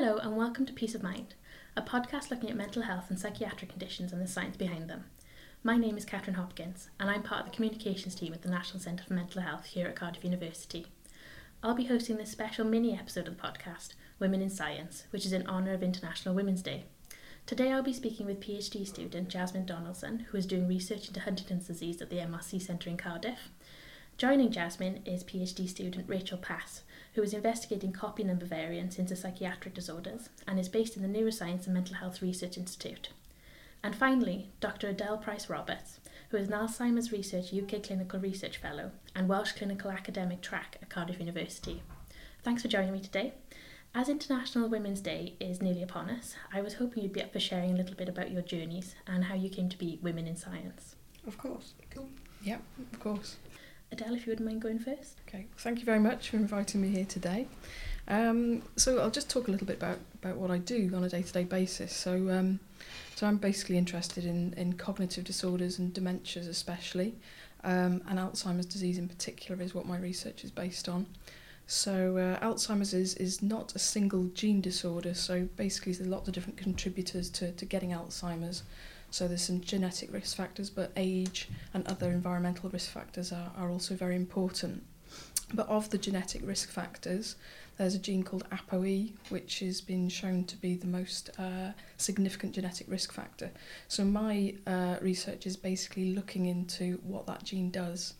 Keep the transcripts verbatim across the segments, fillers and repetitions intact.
Hello and welcome to Peace of Mind, a podcast looking at mental health and psychiatric conditions and the science behind them. My name is Catherine Hopkins and I'm part of the communications team at the National Centre for Mental Health here at Cardiff University. I'll be hosting this special mini episode of the podcast, Women in Science, which is in honour of International Women's Day. Today I'll be speaking with PhD student Jasmine Donaldson, who is doing research into Huntington's disease at the M R C Centre in Cardiff. Joining Jasmine is PhD student Rachel Pass, who is investigating copy number variants into psychiatric disorders and is based in the Neuroscience and Mental Health Research Institute. And finally, Doctor Adele Price-Roberts, who is an Alzheimer's Research U K Clinical Research Fellow and Welsh Clinical Academic Track at Cardiff University. Thanks for joining me today. As International Women's Day is nearly upon us, I was hoping you'd be up for sharing a little bit about your journeys and how you came to be Women in Science. Of course. Cool. Yeah, of course. Adele, if you wouldn't mind going first. Okay, thank you very much for inviting me here today. Um, so I'll just talk a little bit about, about what I do on a day-to-day basis. So um, so I'm basically interested in, in cognitive disorders and dementias especially, um, and Alzheimer's disease in particular is what my research is based on. So uh, Alzheimer's is, is not a single gene disorder, so basically there's lots of different contributors to, to getting Alzheimer's. So there's some genetic risk factors, but age and other environmental risk factors are, are also very important. But of the genetic risk factors, there's a gene called A P O E, which has been shown to be the most uh, significant genetic risk factor. So my uh, research is basically looking into what that gene does.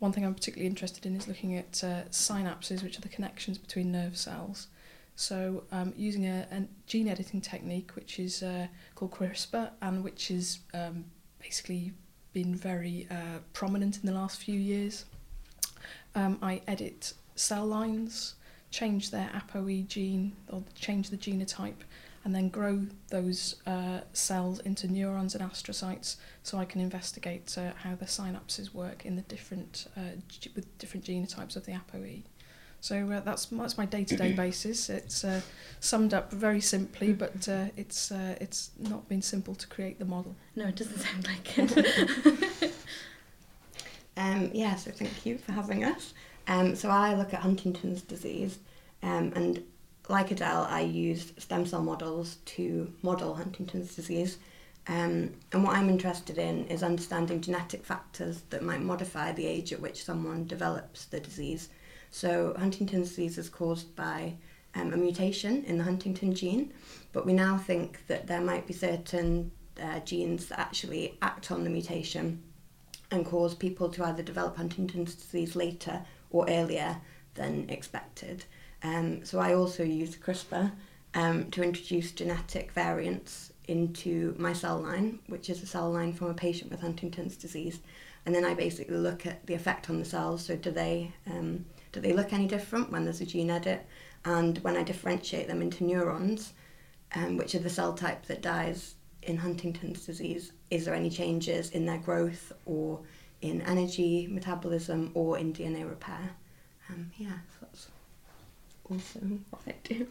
One thing I'm particularly interested in is looking at uh, synapses, which are the connections between nerve cells. So um, using a, a gene editing technique which is uh, called CRISPR and which has um, basically been very uh, prominent in the last few years, um, I edit cell lines, change their A P O E gene or change the genotype and then grow those uh, cells into neurons and astrocytes so I can investigate uh, how the synapses work in the different uh, g- with different genotypes of the A P O E. So uh, that's that's my day-to-day basis. It's uh, summed up very simply, but uh, it's uh, it's not been simple to create the model. No, it doesn't sound like it. um, yeah, so thank you for having us. Um, so I look at Huntington's disease, um, and like Adele, I used stem cell models to model Huntington's disease. Um, and what I'm interested in is understanding genetic factors that might modify the age at which someone develops the disease. So Huntington's disease is caused by um, a mutation in the Huntington gene, but we now think that there might be certain uh, genes that actually act on the mutation and cause people to either develop Huntington's disease later or earlier than expected. Um, so I also use CRISPR um, to introduce genetic variants into my cell line, which is a cell line from a patient with Huntington's disease. And then I basically look at the effect on the cells, so do they... Um, Do they look any different when there's a gene edit? And when I differentiate them into neurons, um, which are the cell type that dies in Huntington's disease, is there any changes in their growth or in energy, metabolism, or in D N A repair? Um, yeah, so that's awesome what I do.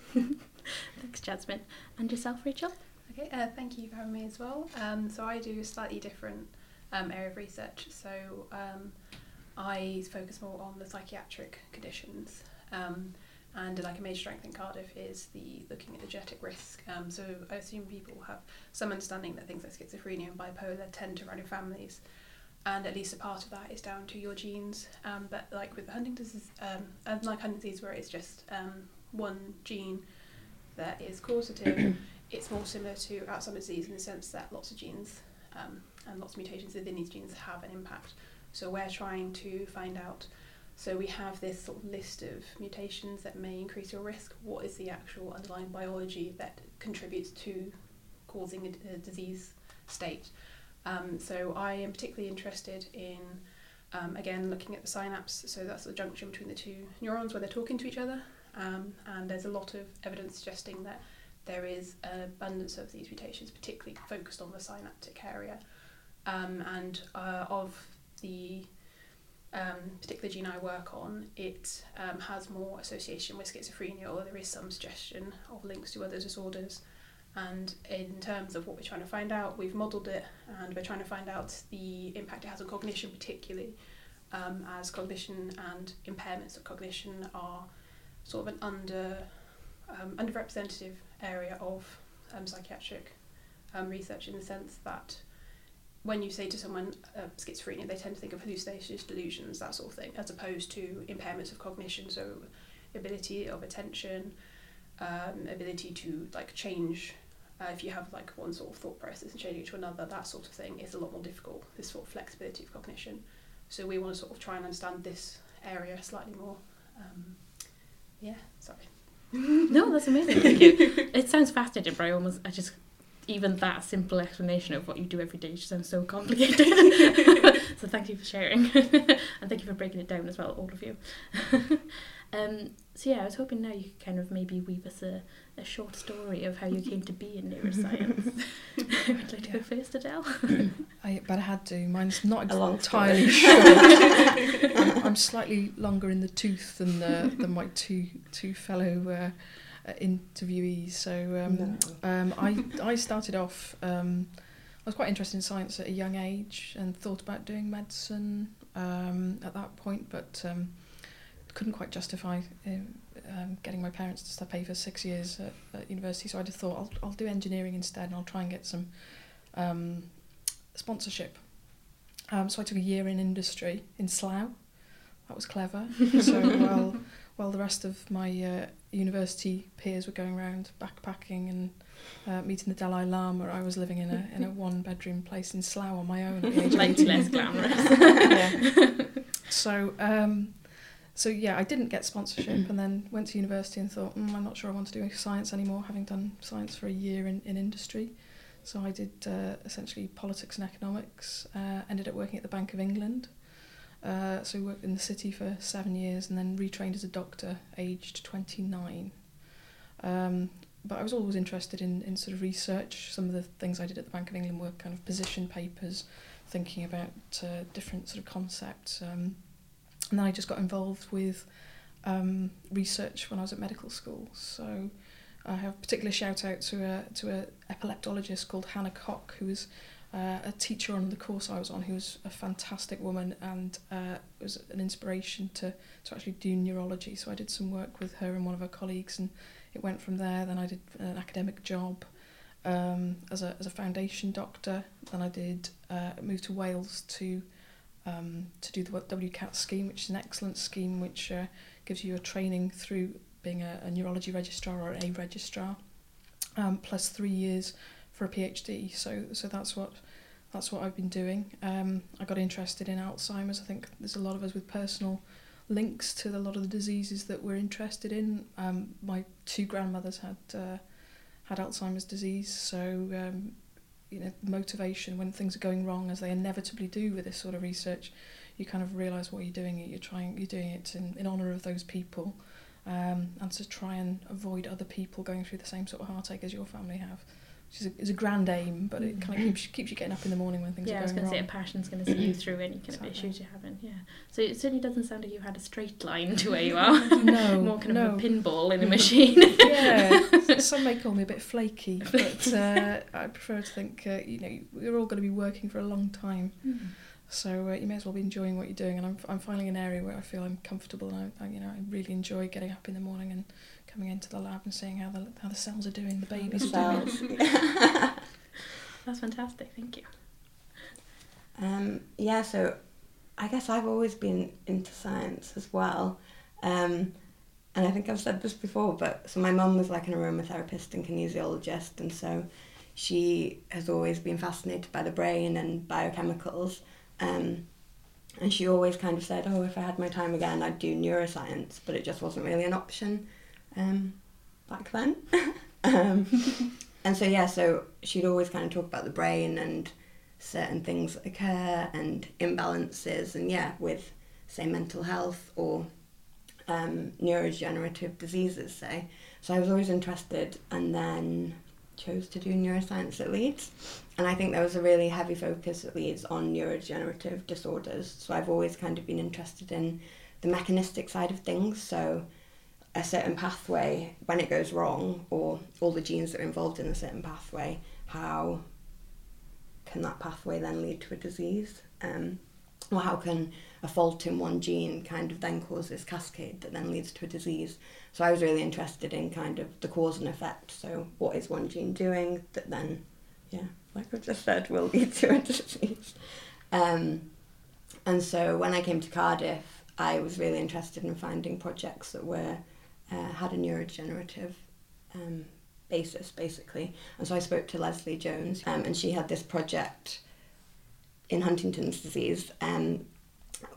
Thanks, Jasmine. And yourself, Rachel? Okay, uh, thank you for having me as well. Um, so I do a slightly different um, area of research. So. Um, I focus more on the psychiatric conditions, um, and like a major strength in Cardiff is the looking at the genetic risk. Um, so I assume people have some understanding that things like schizophrenia and bipolar tend to run in families, and at least a part of that is down to your genes. Um, but like with Huntington's, um, unlike Huntington's disease where it's just um, one gene that is causative, it's more similar to Alzheimer's disease in the sense that lots of genes um, and lots of mutations within these genes have an impact. So we're trying to find out, so we have this sort of list of mutations that may increase your risk. What is the actual underlying biology that contributes to causing a, a disease state? Um, so I am particularly interested in, um, again, looking at the synapse. So that's the junction between the two neurons when they're talking to each other. Um, and there's a lot of evidence suggesting that there is an abundance of these mutations, particularly focused on the synaptic area. Um, and uh, of the um, particular gene I work on, it um, has more association with schizophrenia, or there is some suggestion of links to other disorders. And in terms of what we're trying to find out, we've modelled it and we're trying to find out the impact it has on cognition particularly, um, as cognition and impairments of cognition are sort of an under um, underrepresentative area of um, psychiatric um, research, in the sense that when you say to someone uh, schizophrenia, they tend to think of hallucinations, delusions, that sort of thing, as opposed to impairments of cognition, so ability of attention, um, ability to like change. Uh, if you have like one sort of thought process and changing it to another, that sort of thing is a lot more difficult, this sort of flexibility of cognition. So we want to sort of try and understand this area slightly more. Um, yeah, sorry. No, that's amazing. Thank you. It sounds fascinating, but I almost, I just, even that simple explanation of what you do every day just sounds so complicated. So thank you for sharing. And thank you for breaking it down as well, all of you. Um, so yeah, I was hoping now you could kind of maybe weave us a, a short story of how you came to be in neuroscience. Would you like to go first, Adele? I, but I had to. Mine's not entirely short. I'm, I'm slightly longer in the tooth than the, than my two two fellow uh, interviewees. So um, no. um, I I started off. Um, I was quite interested in science at a young age and thought about doing medicine um, at that point, but. Um, couldn't quite justify uh, um, getting my parents to pay for six years at, at university, so I just thought I'll I'll do engineering instead, and I'll try and get some um, sponsorship. Um, so I took a year in industry in Slough. That was clever. So while while the rest of my uh, university peers were going around backpacking and uh, meeting the Dalai Lama, I was living in a in a one bedroom place in Slough on my own. At the age like of less glamorous. Yeah. So. Um, So yeah, I didn't get sponsorship, and then went to university and thought, mm, I'm not sure I want to do science anymore, having done science for a year in, in industry. So I did uh, essentially politics and economics, uh, ended up working at the Bank of England. Uh, so worked in the city for seven years and then retrained as a doctor, aged twenty-nine. Um, but I was always interested in, in sort of research. Some of the things I did at the Bank of England were kind of position papers, thinking about uh, different sort of concepts. Um, And then I just got involved with um, research when I was at medical school. So I have a particular shout out to a to an epileptologist called Hannah Cock, who was uh, a teacher on the course I was on, who was a fantastic woman and uh, was an inspiration to, to actually do neurology. So I did some work with her and one of her colleagues, and it went from there. Then I did an academic job um, as a as a foundation doctor. Then I did uh, move to Wales to. Um, to do the W CAT scheme, which is an excellent scheme which uh, gives you a training through being a, a neurology registrar or a registrar, um, plus three years for a PhD. So, so that's what that's what I've been doing. Um, I got interested in Alzheimer's. I think there's a lot of us with personal links to a lot of the diseases that we're interested in. Um, my two grandmothers had uh, had Alzheimer's disease, so. Um, You know, motivation when things are going wrong, as they inevitably do with this sort of research, you kind of realise what you're doing. You're trying, you're doing it in, in honour of those people, um, and to try and avoid other people going through the same sort of heartache as your family have, which is a, is a grand aim, but it kind of keeps, keeps you getting up in the morning when things yeah, are going wrong. Yeah, I was going to say, a passion's going to see you through any kind exactly. of issues you're having. Yeah, so it certainly doesn't sound like you had a straight line to where you are. No, more kind no. of a pinball in a machine. Yeah. Some may call me a bit flaky, but uh, I prefer to think, uh, you know, we're all going to be working for a long time. Mm. So uh, you may as well be enjoying what you're doing. And I'm I'm finding an area where I feel I'm comfortable, and I, I you know, I really enjoy getting up in the morning and coming into the lab and seeing how the how the cells are doing, the babies are doing. That's fantastic. Thank you. Um, yeah. So I guess I've always been into science as well. Um, And I think I've said this before, but so my mum was like an aromatherapist and kinesiologist, and so she has always been fascinated by the brain and biochemicals. Um, and she always kind of said, oh, if I had my time again, I'd do neuroscience, but it just wasn't really an option um, back then. um, and so, yeah, so she'd always kind of talk about the brain and certain things that occur and imbalances, and yeah, with, say, mental health or... Um, neurodegenerative diseases, say. So I was always interested, and then chose to do neuroscience at Leeds. And I think there was a really heavy focus at Leeds on neurodegenerative disorders. So I've always kind of been interested in the mechanistic side of things. So a certain pathway, when it goes wrong, or all the genes that are involved in a certain pathway, how can that pathway then lead to a disease? Um, well, how can a fault in one gene kind of then cause this cascade that then leads to a disease? So I was really interested in kind of the cause and effect. So what is one gene doing that then, yeah, like I just said, will lead to a disease? Um, and so when I came to Cardiff, I was really interested in finding projects that were uh, had a neurodegenerative um, basis, basically. And so I spoke to Leslie Jones, um, and she had this project in Huntington's disease, um,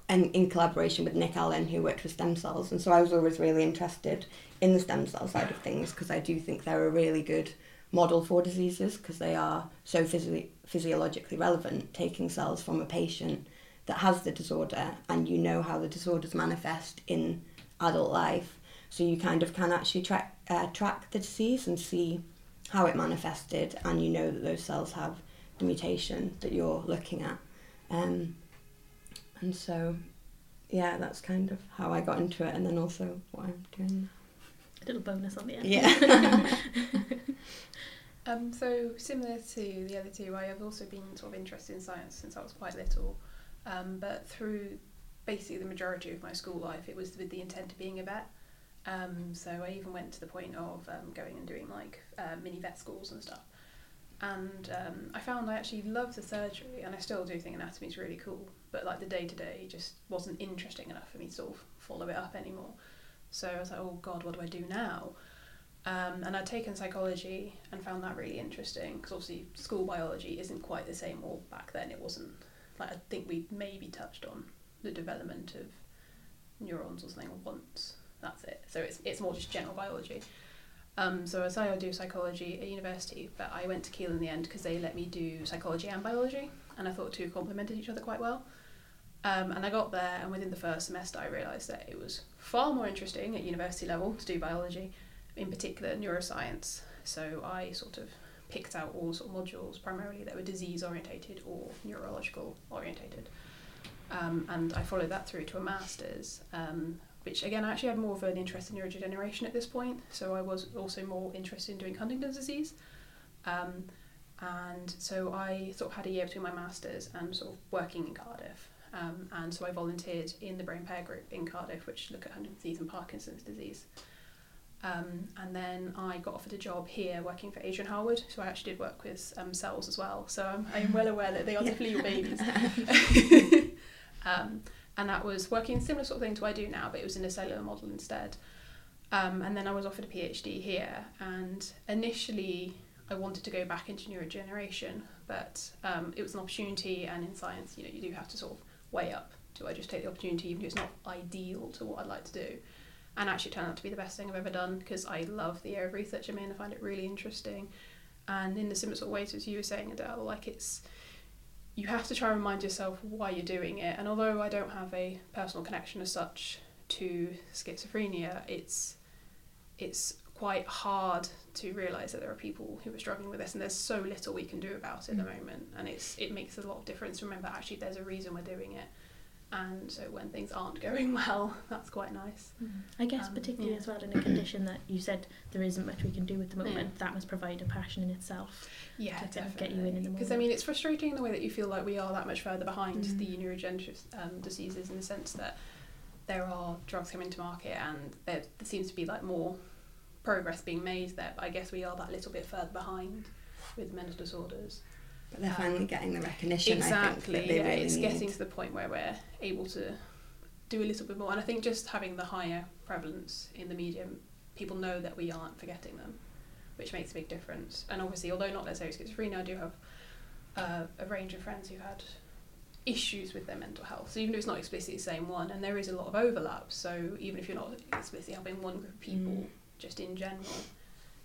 and in collaboration with Nick Allen, who worked with stem cells. And so I was always really interested in the stem cell side of things, because I do think they're a really good model for diseases, because they are so physio- physiologically relevant, taking cells from a patient that has the disorder, and you know how the disorders manifest in adult life, so you kind of can actually track uh, track the disease and see how it manifested, and you know that those cells have the mutation that you're looking at. Um, and so, yeah, that's kind of how I got into it, and then also what I'm doing. A little bonus on the end. Yeah. um, so similar to the other two, I have also been sort of interested in science since I was quite little. Um, but through basically the majority of my school life, it was with the intent of being a vet. Um, so I even went to the point of um, going and doing like uh, mini vet schools and stuff. And um, I found I actually loved the surgery, and I still do think anatomy is really cool. But like the day to day just wasn't interesting enough for me to sort of follow it up anymore. So I was like, oh God, what do I do now? Um, and I'd taken psychology and found that really interesting, because obviously school biology isn't quite the same, or back then it wasn't. Like, I think we maybe touched on the development of neurons or something once, that's it. So it's it's more just general biology. Um, so I decided I'd do psychology at university, but I went to Keele in the end because they let me do psychology and biology, and I thought two complemented each other quite well. Um, and I got there, and within the first semester I realised that it was far more interesting at university level to do biology, in particular neuroscience. So I sort of picked out all sort of modules primarily that were disease orientated or neurological orientated, um, and I followed that through to a master's, um, which again I actually had more of an interest in neurodegeneration at this point, so I was also more interested in doing Huntington's disease, um, and so I sort of had a year between my master's and sort of working in Cardiff, um, and so I volunteered in the brain pair group in Cardiff, which look at Huntington's disease and Parkinson's disease. Um, and then I got offered a job here working for Adrian Harwood, so I actually did work with um, cells as well, so I'm, I'm well aware that they are definitely your babies. um, and that was working similar sort of thing to what I do now, but it was in a cellular model instead. Um, and then I was offered a PhD here, and initially I wanted to go back into neurodegeneration, but um, it was an opportunity, and in science, you know, you do have to sort of weigh up, do I just take the opportunity even though it's not ideal to what I'd like to do? And actually turned out to be the best thing I've ever done, because I love the area of research I'm in. I find it really interesting, and in the similar sort of ways as you were saying, Adele, like it's you have to try and remind yourself why you're doing it. And although I don't have a personal connection as such to schizophrenia, it's it's quite hard to realise that there are people who are struggling with this, and there's so little we can do about it mm. at the moment, and it's it makes a lot of difference to remember actually there's a reason we're doing it. And so when things aren't going well, that's quite nice. Mm. I guess um, particularly yeah. as well in a condition that you said there isn't much we can do at the moment, yeah. that must provide a passion in itself. Yeah, to definitely. Get you in in the moment. Because I mean, it's frustrating in the way that you feel like we are that much further behind mm. the neurodegenerative um, diseases, in the sense that there are drugs coming to market and there, there seems to be like more progress being made there. But I guess we are that little bit further behind with mental disorders. But they're finally getting the recognition, exactly, I think, that they yeah, really it's need. Getting to the point where we're able to do a little bit more. And I think just having the higher prevalence in the medium, people know that we aren't forgetting them, which makes a big difference. And obviously, although not necessarily schizophrenia, I do have uh, a range of friends who've had issues with their mental health. So even though it's not explicitly the same one, and there is a lot of overlap, so even if you're not explicitly helping one group of people, mm. just in general,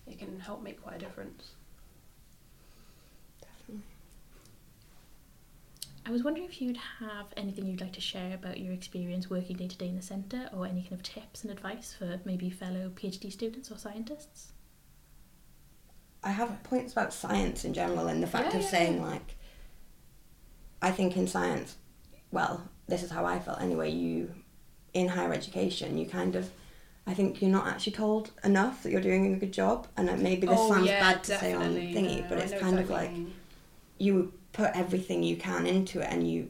it can help make quite a difference. I was wondering if you'd have anything you'd like to share about your experience working day to day in the centre, or any kind of tips and advice for maybe fellow PhD students or scientists? I have points about science in general, and the fact yeah, of yeah, saying yeah. like, I think in science, well, this is how I felt anyway, you, in higher education, you kind of, I think you're not actually told enough that you're doing a good job, and maybe this oh, sounds yeah, bad to definitely. say on thingy, no, but it's kind exactly. of like, you put everything you can into it, and you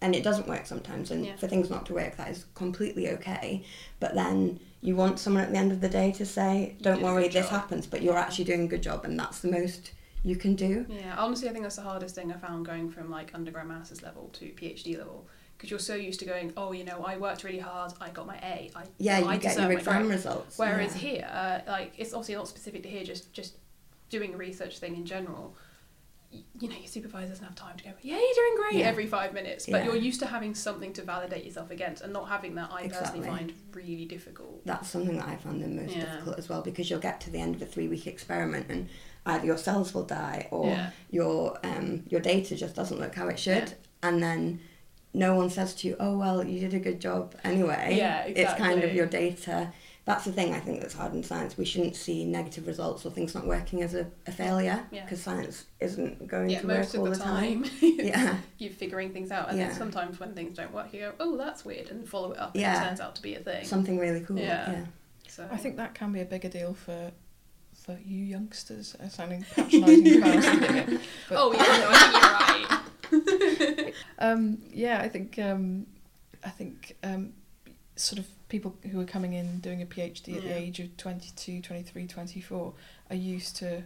and it doesn't work sometimes, and yeah. for things not to work, that is completely okay. But then you want someone at the end of the day to say, don't worry, this happens, but you're actually doing a good job, and that's the most you can do. Yeah, honestly, I think that's the hardest thing I found, going from like undergrad master's level to PhD level, because you're so used to going, oh, you know, I worked really hard, I got my A, I yeah, you, know, you I get your exam results. Whereas yeah. here, uh, like, it's obviously not specific to here, just just doing a research thing in general. You know, your supervisor doesn't have time to go, yeah, you're doing great yeah. every five minutes, but yeah. you're used to having something to validate yourself against, and not having that I exactly. personally find really difficult. That's something that I found the most yeah. difficult as well, because you'll get to the end of a three-week experiment and either your cells will die or yeah. your um your data just doesn't look how it should, yeah. and then no one says to you, oh, well, you did a good job anyway. Yeah, exactly. It's kind of your data. That's the thing I think that's hard in science. We shouldn't see negative results or things not working as a, a failure, because yeah. science isn't going yeah, to work all the, the time. time. yeah, you're figuring things out, and yeah. then sometimes when things don't work, you go, "Oh, that's weird," and follow it up, and yeah. it turns out to be a thing. Something really cool. Yeah. yeah. So I think that can be a bigger deal for for you youngsters. I'm sounding patronising. But... Oh yeah, no, I think you're right. um, yeah, I think um, I think um, sort of. people who are coming in doing a PhD yeah. at the age of twenty-two, twenty-three, twenty-four are used to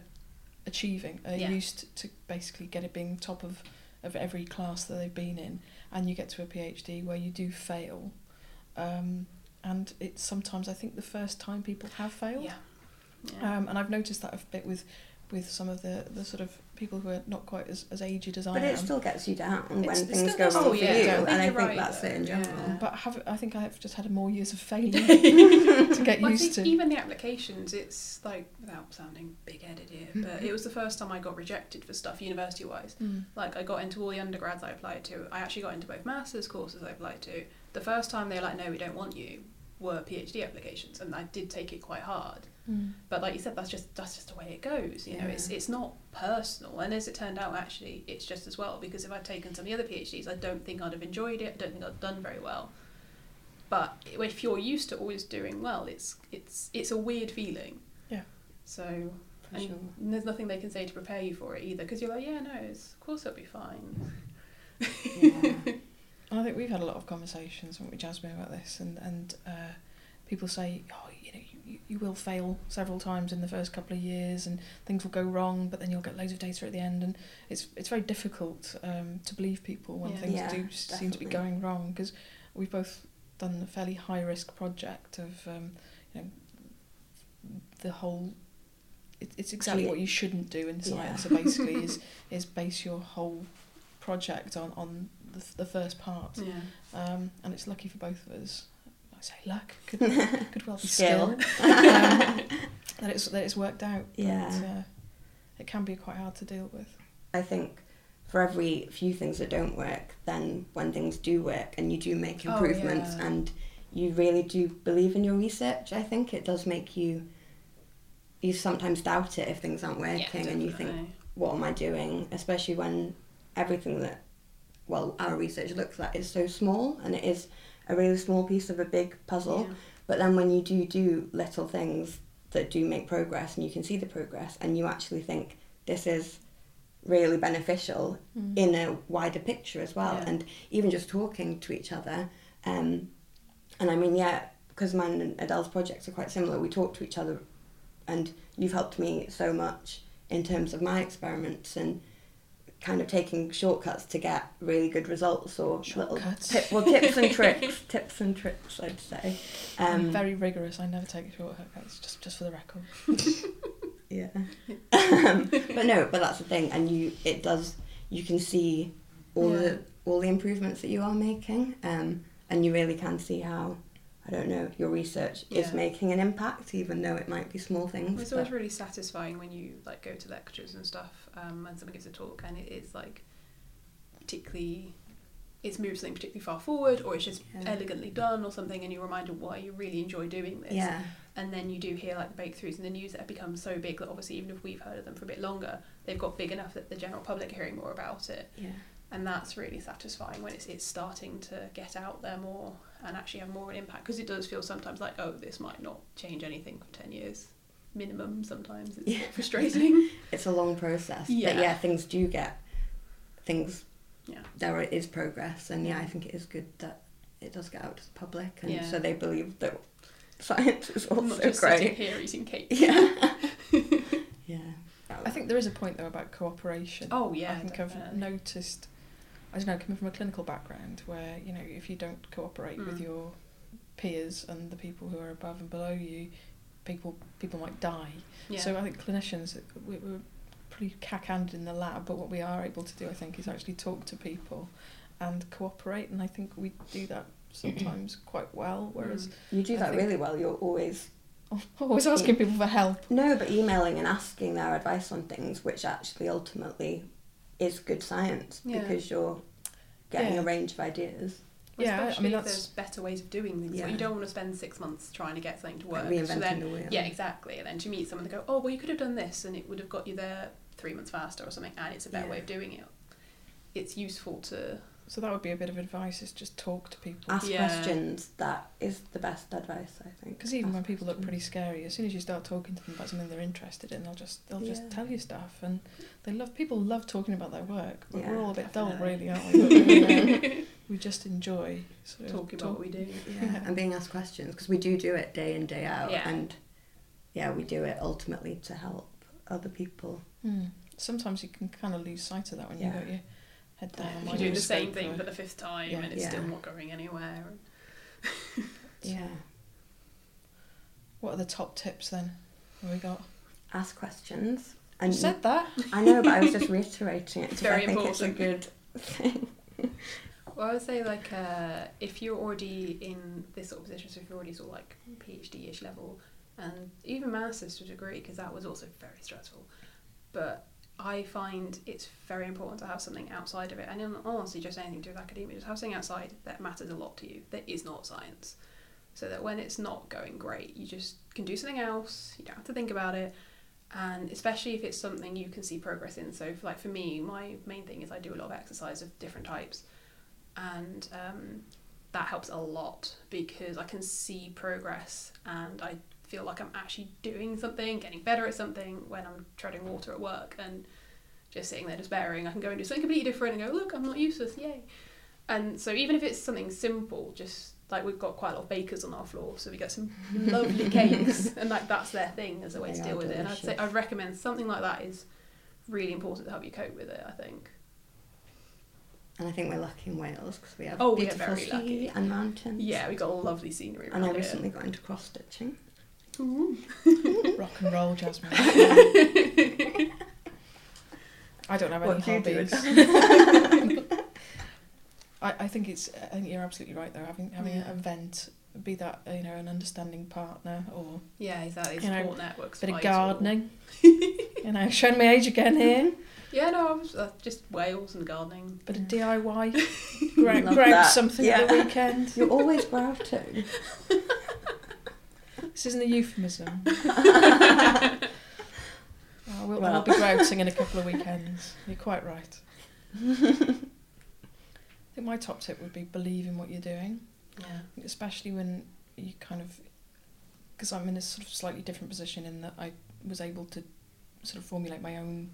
achieving, are yeah. used to basically getting being top of, of every class that they've been in, and you get to a PhD where you do fail, um, and it's sometimes I think the first time people have failed, yeah. Yeah. Um, and I've noticed that a bit with with some of the, the sort of people who are not quite as, as aged as I am. But it still gets you down when it's, things go wrong for you, and I think right, that's though. it in general. Yeah. But have, I think I've just had more years of failure to get well, used I think to. Even the applications, it's like, without sounding big-headed here, but mm-hmm. it was the first time I got rejected for stuff university-wise. Mm. Like, I got into all the undergrads I applied to. I actually got into both master's courses I applied to. The first time they were like, no, we don't want you, were PhD applications, and I did take it quite hard. Mm. But like you said, that's just that's just the way it goes, you yeah. know, it's it's not personal, and as it turned out, actually, it's just as well, because if I'd taken some of the other PhDs, I don't think I'd have enjoyed it, I don't think I'd have done very well. But if you're used to always doing well, it's it's it's a weird feeling. Yeah. So, and sure. there's nothing they can say to prepare you for it either, because you're like, yeah, no, it's, of course it'll be fine. Yeah. I think we've had a lot of conversations, haven't we, Jasmine, about this, and, and uh, people say, oh, you know, you, you will fail several times in the first couple of years, and things will go wrong, but then you'll get loads of data at the end, and it's it's very difficult um, to believe people when yeah. things yeah, do definitely. seem to be going wrong, because we've both done a fairly high-risk project of, um, you know, the whole... It, it's exactly what you shouldn't do in science, yeah. so basically is is base your whole project on... on The, the first part, yeah. um, and it's lucky for both of us. I say luck, could could well be skill. skill. um, that it's that it's worked out. But, yeah, uh, it can be quite hard to deal with. I think for every few things that don't work, then when things do work and you do make improvements, oh, yeah. and you really do believe in your research, I think it does make you. You sometimes doubt it if things aren't working, yeah, and you think, "What am I doing?" Especially when everything that. well, our research looks like it's so small, and it is a really small piece of a big puzzle, yeah. but then when you do do little things that do make progress, and you can see the progress, and you actually think this is really beneficial mm. in a wider picture as well, yeah. and even just talking to each other, um, and I mean, yeah, because mine and Adele's projects are quite similar, we talk to each other, and you've helped me so much in terms of my experiments, and kind of taking shortcuts to get really good results, or shortcuts. little tip, well tips and tricks, tips and tricks, I'd say. Um, I'm very rigorous. I never take shortcuts, just just for the record. yeah, um, but no, but that's the thing, and you it does. You can see all yeah. the all the improvements that you are making, um, and you really can see how. I don't know, your research yeah. is making an impact, even though it might be small things. Well, it's always really satisfying when you like go to lectures and stuff, um, and someone gives a talk, and it is like particularly, it's moved something particularly far forward, or it's just yeah. elegantly done or something, and you're reminded why you really enjoy doing this. Yeah. And then you do hear like breakthroughs in the news that have become so big that obviously even if we've heard of them for a bit longer, they've got big enough that the general public are hearing more about it. Yeah. And that's really satisfying when it's it's starting to get out there more and actually have more of an impact, because it does feel sometimes like, oh, this might not change anything for ten years minimum. Sometimes it's yeah. frustrating. It's a long process, yeah. but yeah, things do get things yeah. there is progress, and yeah, I think it is good that it does get out to the public, and yeah. so they believe that science is also not just great. Sitting here eating cake. Yeah. yeah. I think there is a point though about cooperation. Oh yeah. I think definitely. I've noticed, I don't know, coming from a clinical background, where, you know, if you don't cooperate mm. with your peers and the people who are above and below you, people people might die. Yeah. So I think clinicians, we, we're pretty cack-handed in the lab, but what we are able to do, I think, is actually talk to people and cooperate, and I think we do that sometimes quite well, whereas... You do that really well, you're always... Always asking people for help. No, but emailing and asking their advice on things, which actually ultimately is good science, yeah. because you're getting yeah. a range of ideas. Well, yeah, especially I mean, if that's... there's better ways of doing things. Yeah. Like, you don't want to spend six months trying to get something to work. Like reinventing so then, the wheel. Yeah, exactly. And then to meet someone and go, oh, well, you could have done this and it would have got you there three months faster or something, and it's a better yeah. way of doing it. It's useful to... So that would be a bit of advice, is just talk to people. Ask yeah. questions, that is the best advice, I think. Because even Ask when people look pretty scary, as soon as you start talking to them about something they're interested in, they'll just they'll yeah. just tell you stuff. And they love people love talking about their work, but yeah, we're all a bit definitely. dull, really, aren't we? We just enjoy sort of talking about talk. what we do. Yeah. yeah, and being asked questions, because we do do it day in, day out. Yeah. And, yeah, we do it ultimately to help other people. Mm. Sometimes you can kind of lose sight of that when yeah. you've got your... You do the same thing for the fifth time yeah, and it's yeah. still not going anywhere. yeah. What are the top tips then? What have we got? Ask questions. And you said that. I know, but I was just reiterating it. It's very I think important. It's a good thing. Well, I would say, like, uh, if you're already in this sort of position, so if you're already sort of like PhD-ish level, and even master's to a degree, because that was also very stressful, but I find it's very important to have something outside of it, and honestly just anything to do with academia, just have something outside that matters a lot to you, that is not science, so that when it's not going great, you just can do something else, you don't have to think about it, and especially if it's something you can see progress in. So for, like for me, my main thing is I do a lot of exercise of different types, and um, that helps a lot because I can see progress and I feel like I'm actually doing something, getting better at something. When I'm treading water at work and just sitting there despairing, I can go and do something completely different and go, look, I'm not useless, yay. And so even if it's something simple, just like we've got quite a lot of bakers on our floor, so we get some lovely cakes, and like that's their thing as a way they to deal with delicious. It. And I'd say I'd recommend something like that is really important to help you cope with it, I think. And I think we're lucky in Wales because we have oh, beautiful we are very sea lucky. And mountains. Yeah, we've got a lovely scenery around. And I recently here. got into cross stitching. Rock and roll, Jasmine. I don't have any what hobbies. I, I think it's. I think you're absolutely right, though. Having having yeah. an event, be that, you know, an understanding partner, or yeah, exactly. You know, networks, bit of gardening. You know, showing my age again here. Yeah, no, I was, uh, just Wales and gardening. Bit of D I Y. Grout, grout something yeah. at the weekend. You're always grouting. This isn't a euphemism. oh, we'll, well. we'll be grouting in a couple of weekends. You're quite right. I think my top tip would be believe in what you're doing. Yeah. Especially when you kind of... Because I'm in a sort of slightly different position in that I was able to sort of formulate my own...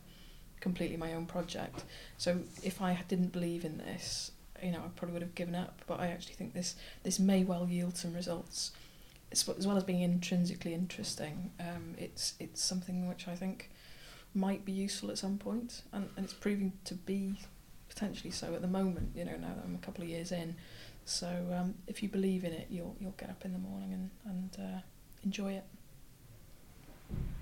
completely my own project. So if I didn't believe in this, you know, I probably would have given up. But I actually think this this may well yield some results. As well as being intrinsically interesting, um, it's it's something which I think might be useful at some point, and, and it's proving to be potentially so at the moment. You know, now that I'm a couple of years in, so um, if you believe in it, you'll you'll get up in the morning and and uh, enjoy it.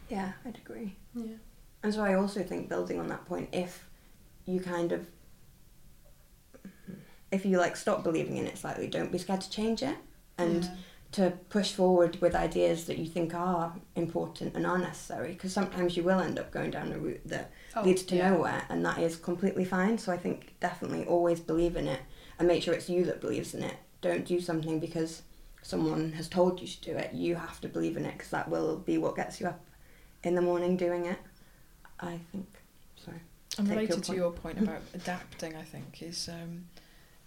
Yeah, I'd agree. Yeah, and so I also think building on that point, if you kind of if you like stop believing in it slightly, don't be scared to change it and. Yeah. To push forward with ideas that you think are important and are necessary, because sometimes you will end up going down a route that oh, leads to yeah. nowhere, and that is completely fine. So I think definitely always believe in it and make sure it's you that believes in it. Don't do something because someone has told you to do it. You have to believe in it, because that will be what gets you up in the morning doing it, I think. So and related your to your point about adapting, I think, is... Um,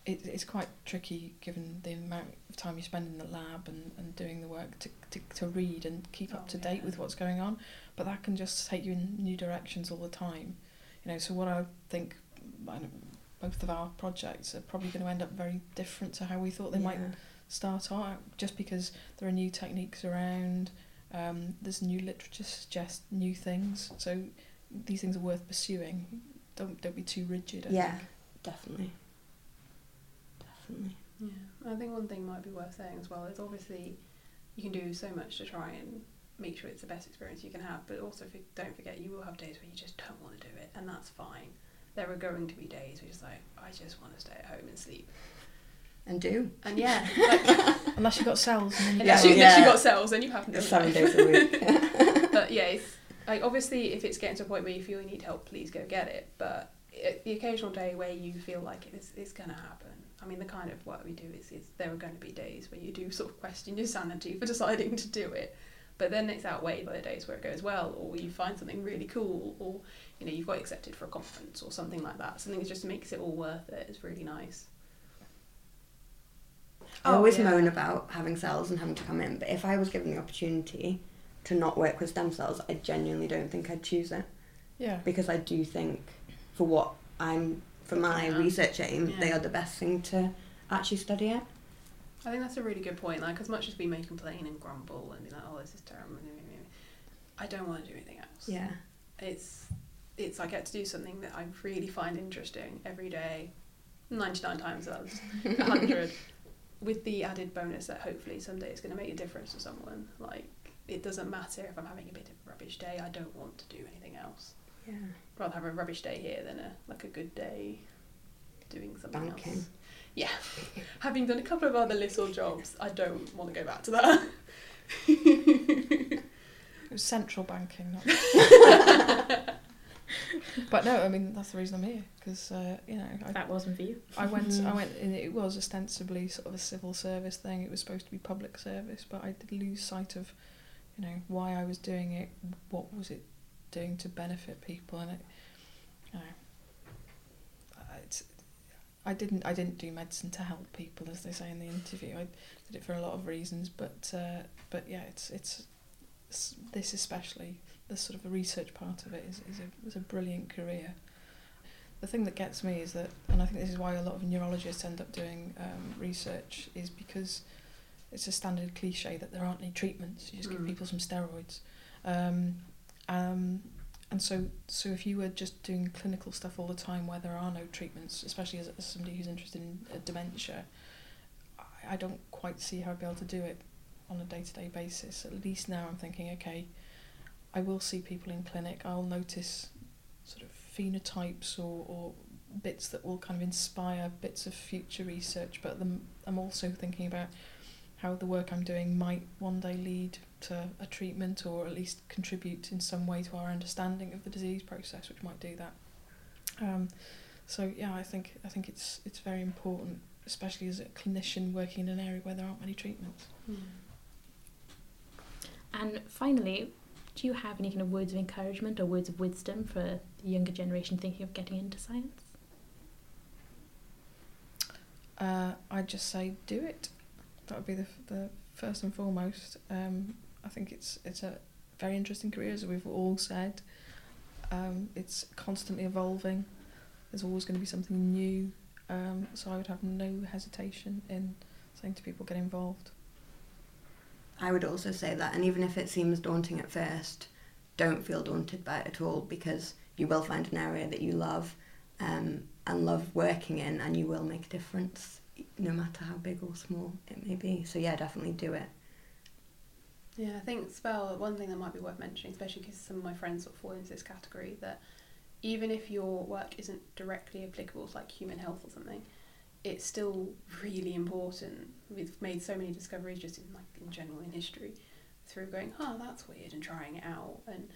It, it's quite tricky given the amount of time you spend in the lab and, and doing the work to, to to read and keep up oh, to date yeah. with what's going on, but that can just take you in new directions all the time, you know. So what I think, I both of our projects are probably going to end up very different to how we thought they yeah. might start out, just because there are new techniques around, um, there's new literature suggests new things, so these things are worth pursuing. Don't don't be too rigid, I yeah, think. definitely. Definitely. Yeah, I think one thing might be worth saying as well is obviously you can do so much to try and make sure it's the best experience you can have, but also if you, don't forget you will have days where you just don't want to do it, and that's fine. There are going to be days where you're just like, I just want to stay at home and sleep. And do. And yeah. Like, unless you've got cells. And unless yeah, you, yeah. you've got cells, then you have to. Seven days a week. But yeah, it's, like obviously if it's getting to a point where you feel you need help, please go get it. But it, the occasional day where you feel like it's, it's going to happen. I mean, the kind of work we do is, is there are going to be days where you do sort of question your sanity for deciding to do it. But then it's outweighed by the days where it goes well, or you find something really cool, or you know, you've got accepted for a conference or something like that. Something that just makes it all worth it is really nice. I oh, always yeah. moan about having cells and having to come in, but if I was given the opportunity to not work with stem cells, I genuinely don't think I'd choose it. Yeah. Because I do think for what I'm, for my yeah. research aim, yeah. they are the best thing to actually study it. I think that's a really good point. Like, as much as we may complain and grumble and be like, "Oh, this is terrible," I don't want to do anything else. Yeah, it's it's I get to do something that I really find interesting every day, ninety-nine times out of one hundred, with the added bonus that hopefully someday it's going to make a difference to someone. Like, it doesn't matter if I'm having a bit of a rubbish day. I don't want to do anything else. Yeah, I'd rather have a rubbish day here than a like a good day doing something Banking. else. Yeah, having done a couple of other little jobs, I don't want to go back to that. It was central banking, not. But no, I mean that's the reason I'm here, because uh, you know I, that wasn't for you. I went, I went, and it was ostensibly sort of a civil service thing. It was supposed to be public service, but I did lose sight of, you know, why I was doing it. What was it doing to benefit people? And it, you know, it's. I didn't I didn't do medicine to help people, as they say in the interview. I did it for a lot of reasons, but uh, but yeah, it's, it's it's this especially, the sort of research part of it is is a was a brilliant career. The thing that gets me is that, and I think this is why a lot of neurologists end up doing um, research, is because it's a standard cliche that there aren't any treatments. You just mm. give people some steroids, um, um. And so, so if you were just doing clinical stuff all the time where there are no treatments, especially as, as somebody who's interested in uh, dementia, I, I don't quite see how I'd be able to do it on a day-to-day basis. At least now I'm thinking, okay, I will see people in clinic. I'll notice sort of phenotypes or, or bits that will kind of inspire bits of future research. But the, I'm also thinking about how the work I'm doing might one day lead to a treatment, or at least contribute in some way to our understanding of the disease process, which might do that. Um, so yeah, I think I think it's it's very important, especially as a clinician working in an area where there aren't many treatments. Mm. And finally, do you have any kind of words of encouragement or words of wisdom for the younger generation thinking of getting into science? Uh, I'd just say do it. That would be the the first and foremost. Um, I think it's it's a very interesting career, as we've all said. Um, it's constantly evolving. There's always going to be something new. Um, so I would have no hesitation in saying to people, get involved. I would also say that, and even if it seems daunting at first, don't feel daunted by it at all, because you will find an area that you love um, and love working in, and you will make a difference, no matter how big or small it may be. So yeah, definitely do it. Yeah, I think as well, one thing that might be worth mentioning, especially because some of my friends sort of fall into this category, that even if your work isn't directly applicable to like human health or something, it's still really important. We've made so many discoveries just in like in general in history through going, oh, that's weird, and trying it out, and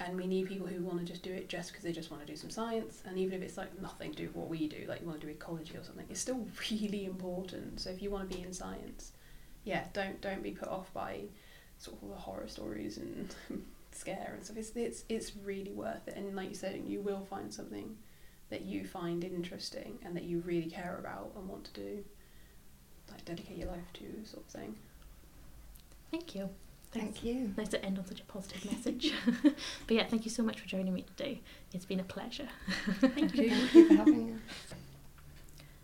and we need people who want to just do it just because they just want to do some science, and even if it's like nothing to do with what we do, like you want to do ecology or something, it's still really important. So if you want to be in science, yeah, don't don't be put off by sort of all the horror stories and scare and stuff. It's, it's it's really worth it, and like you said, you will find something that you find interesting and that you really care about and want to do, like dedicate your life to, sort of thing. Thank you. Thanks. Thank you. Nice to end on such a positive message. But yeah, thank you so much for joining me today. It's been a pleasure. Thank you. Thank you for having us.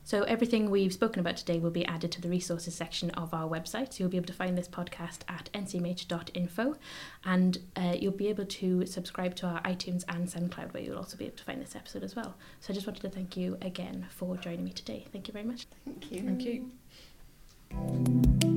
So everything we've spoken about today will be added to the resources section of our website. So you'll be able to find this podcast at N C M H dot info, and uh, you'll be able to subscribe to our iTunes and SoundCloud, where you'll also be able to find this episode as well. So I just wanted to thank you again for joining me today. Thank you very much. Thank you. Thank you.